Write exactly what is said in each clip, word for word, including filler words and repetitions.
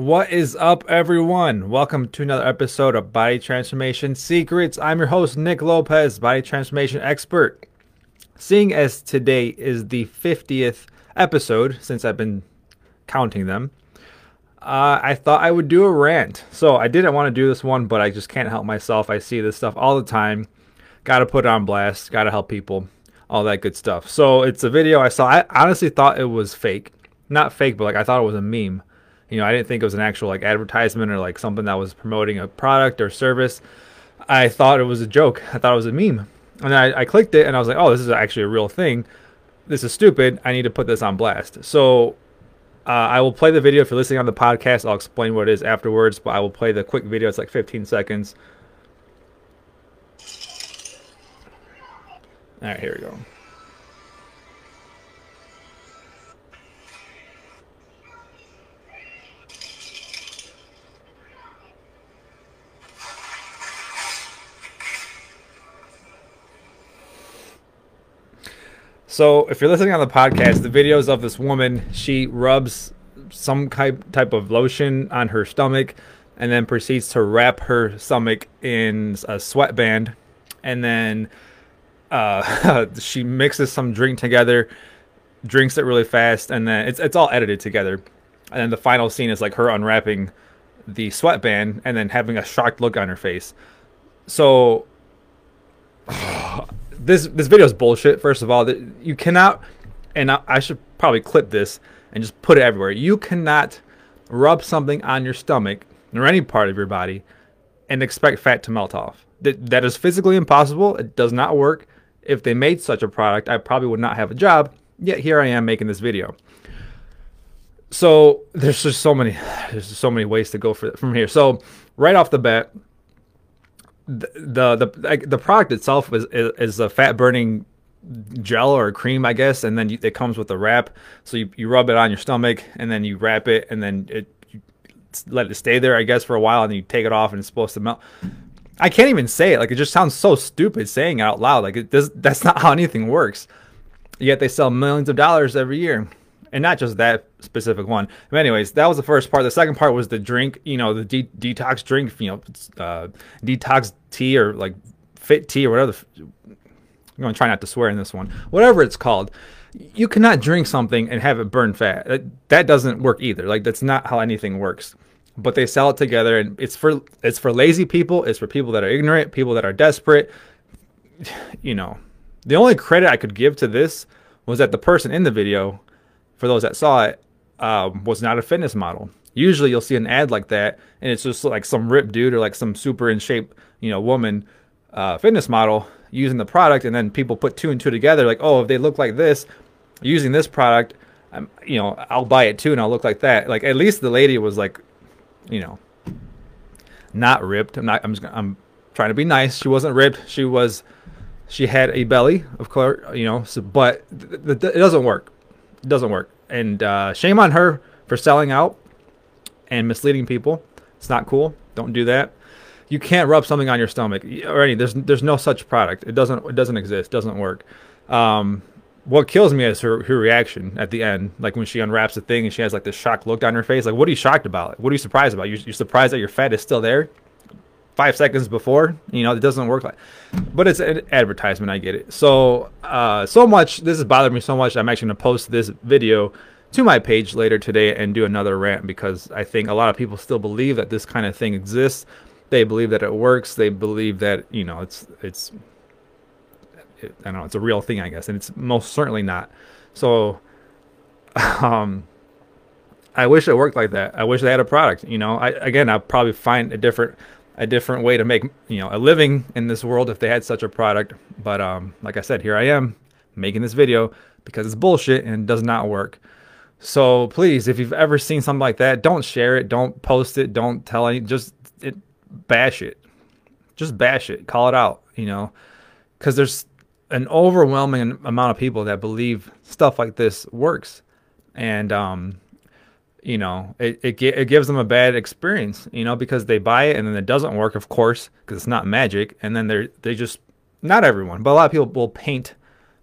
What is up, everyone? Welcome to another episode of Body Transformation Secrets. I'm your host, Nick Lopez, body transformation expert. Seeing as today is the fiftieth episode, since I've been counting them, uh, I thought I would do a rant. So I didn't want to do this one, but I just can't help myself. I see this stuff all the time. Got to put it on blast. Got to help people. All that good stuff. So it's a video I saw. I honestly thought it was fake. Not fake, but like I thought it was a meme. You know, I didn't think it was an actual like advertisement or like something that was promoting a product or service. I thought it was a joke. I thought it was a meme. And then I, I clicked it and I was like, oh, this is actually a real thing. This is stupid. I need to put this on blast. So uh, I will play the video. If you're listening on the podcast, I'll explain what it is afterwards. But I will play the quick video. It's like fifteen seconds. All right, here we go. So if you're listening on the podcast, the videos of this woman, she rubs some type of lotion on her stomach and then proceeds to wrap her stomach in a sweatband. And then uh, she mixes some drink together, drinks it really fast, and then it's, it's all edited together. And then the final scene is like her unwrapping the sweatband and then having a shocked look on her face. So... This this video is bullshit. First of all, that you cannot, and I, I should probably clip this and just put it everywhere. You cannot rub something on your stomach or any part of your body and expect fat to melt off. That that is physically impossible. It does not work. If they made such a product, I probably would not have a job. Yet here I am making this video. So there's just so many there's just so many ways to go for, from here. So right off the bat, The, the the the product itself is is, is a fat burning gel or cream, I guess, and then you, it comes with a wrap. So you, you rub it on your stomach, and then you wrap it, and then it you let it stay there, I guess, for a while, and then you take it off, and it's supposed to melt. I can't even say it; like it just sounds so stupid saying it out loud. Like it does, that's not how anything works. Yet they sell millions of dollars every year, and not just that specific one. But anyways, that was the first part. The second part was the drink, you know, the de detox drink, you know, uh, detox tea or like fit tea or whatever. I'm going to try not to swear in this one. Whatever it's called. You cannot drink something and have it burn fat. That, that doesn't work either. Like that's not how anything works. But they sell it together, and it's for it's for lazy people. It's for people that are ignorant, people that are desperate. You know, the only credit I could give to this was that the person in the video, for those that saw it, uh, was not a fitness model. Usually you'll see an ad like that, and it's just like some ripped dude or like some super in shape, you know, woman uh, fitness model using the product, and then people put two and two together, like, oh, if they look like this, using this product, I'm, you know, I'll buy it too, and I'll look like that. Like at least the lady was like, you know, not ripped. I'm not. I'm just. I'm trying to be nice. She wasn't ripped. She was. She had a belly, of course, you know. So, but th th th it doesn't work. It doesn't work, and uh, shame on her for selling out and misleading people. It's not cool. Don't do that. You can't rub something on your stomach or any. There's there's no such product. It doesn't it doesn't exist. It doesn't work. Um, what kills me is her her reaction at the end, like when she unwraps the thing and she has like this shocked look on her face. Like, what are you shocked about? What are you surprised about? You're, you're surprised that your fat is still there five seconds before? You know, it doesn't work like, but it's an advertisement. I get it. So, uh, so much, this has bothered me so much. I'm actually going to post this video to my page later today and do another rant, because I think a lot of people still believe that this kind of thing exists. They believe that it works. They believe that, you know, it's, it's, it, I don't know, it's a real thing, I guess. And it's most certainly not. So, um, I wish it worked like that. I wish they had a product, you know, I, again, I'll probably find a different a different way to make, you know, a living in this world if they had such a product. But um, like I said, here I am making this video because it's bullshit and it does not work. So please, if you've ever seen something like that, don't share it. Don't post it. Don't tell any, just it, bash it. Just bash it. Call it out, you know, because there's an overwhelming amount of people that believe stuff like this works. And, um, you know, it, it it gives them a bad experience, you know, because they buy it and then it doesn't work, of course, because it's not magic. And then they're, they just, not everyone, but a lot of people will paint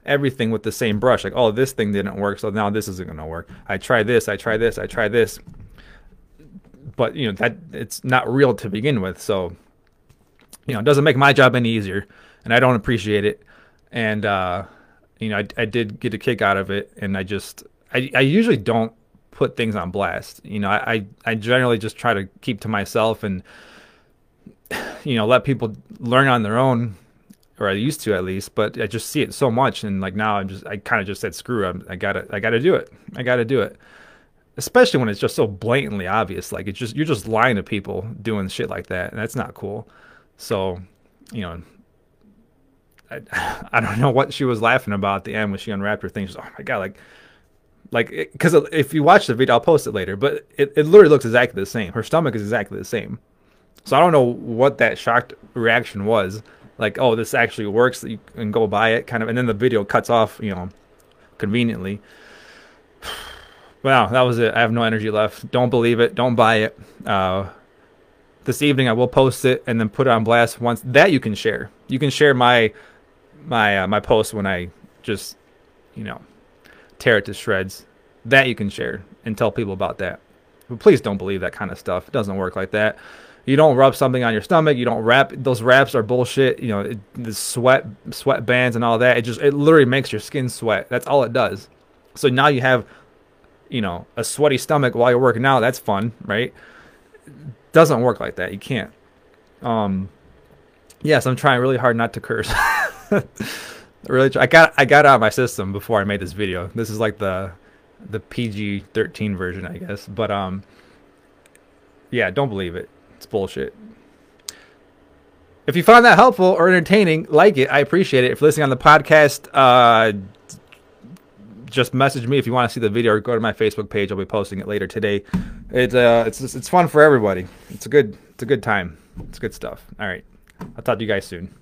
everything with the same brush. Like, oh, this thing didn't work, so now this isn't going to work. I try this, I try this, I try this. but you know, that it's not real to begin with. So, you know, it doesn't make my job any easier, and I don't appreciate it. And, uh, you know, I, I did get a kick out of it, and I just, I, I usually don't put things on blast. You know, I, I generally just try to keep to myself and, you know, let people learn on their own, or I used to at least, but I just see it so much. And like now I'm just, I kind of just said, screw it. I'm, I gotta, I gotta do it. I gotta do it. Especially when it's just so blatantly obvious. Like it's just, you're just lying to people doing shit like that. And that's not cool. So, you know, I, I don't know what she was laughing about at the end when she unwrapped her thing. She's oh my God, like, like, it, cause if you watch the video, I'll post it later, but it, it literally looks exactly the same. Her stomach is exactly the same. So I don't know what that shocked reaction was. Like, oh, this actually works, you can go buy it, kind of. And then the video cuts off, you know, conveniently. Wow, that was it. I have no energy left. Don't believe it. Don't buy it. Uh, this evening I will post it and then put it on blast once. That you can share. You can share my my uh, my post when I just, you know, tear it to shreds. That you can share and tell people about that. But please don't believe that kind of stuff. It doesn't work like that. You don't rub something on your stomach. You don't wrap. Those wraps are bullshit. You know, it, the sweat, sweat bands and all that. It just, it literally makes your skin sweat. That's all it does. So now you have, you know, a sweaty stomach while you're working out. That's fun, right? It doesn't work like that. You can't. Um, yes, I'm trying really hard not to curse. really, try. I got, I got out of my system before I made this video. This is like the, the P G thirteen version, I guess. But um, yeah, don't believe it. It's bullshit. If you found that helpful or entertaining, like it. I appreciate it. If you're listening on the podcast, uh, just message me if you want to see the video, or go to my Facebook page. I'll be posting it later today. It's uh, it's it's fun for everybody. It's a good it's a good time. It's good stuff. All right, I'll talk to you guys soon.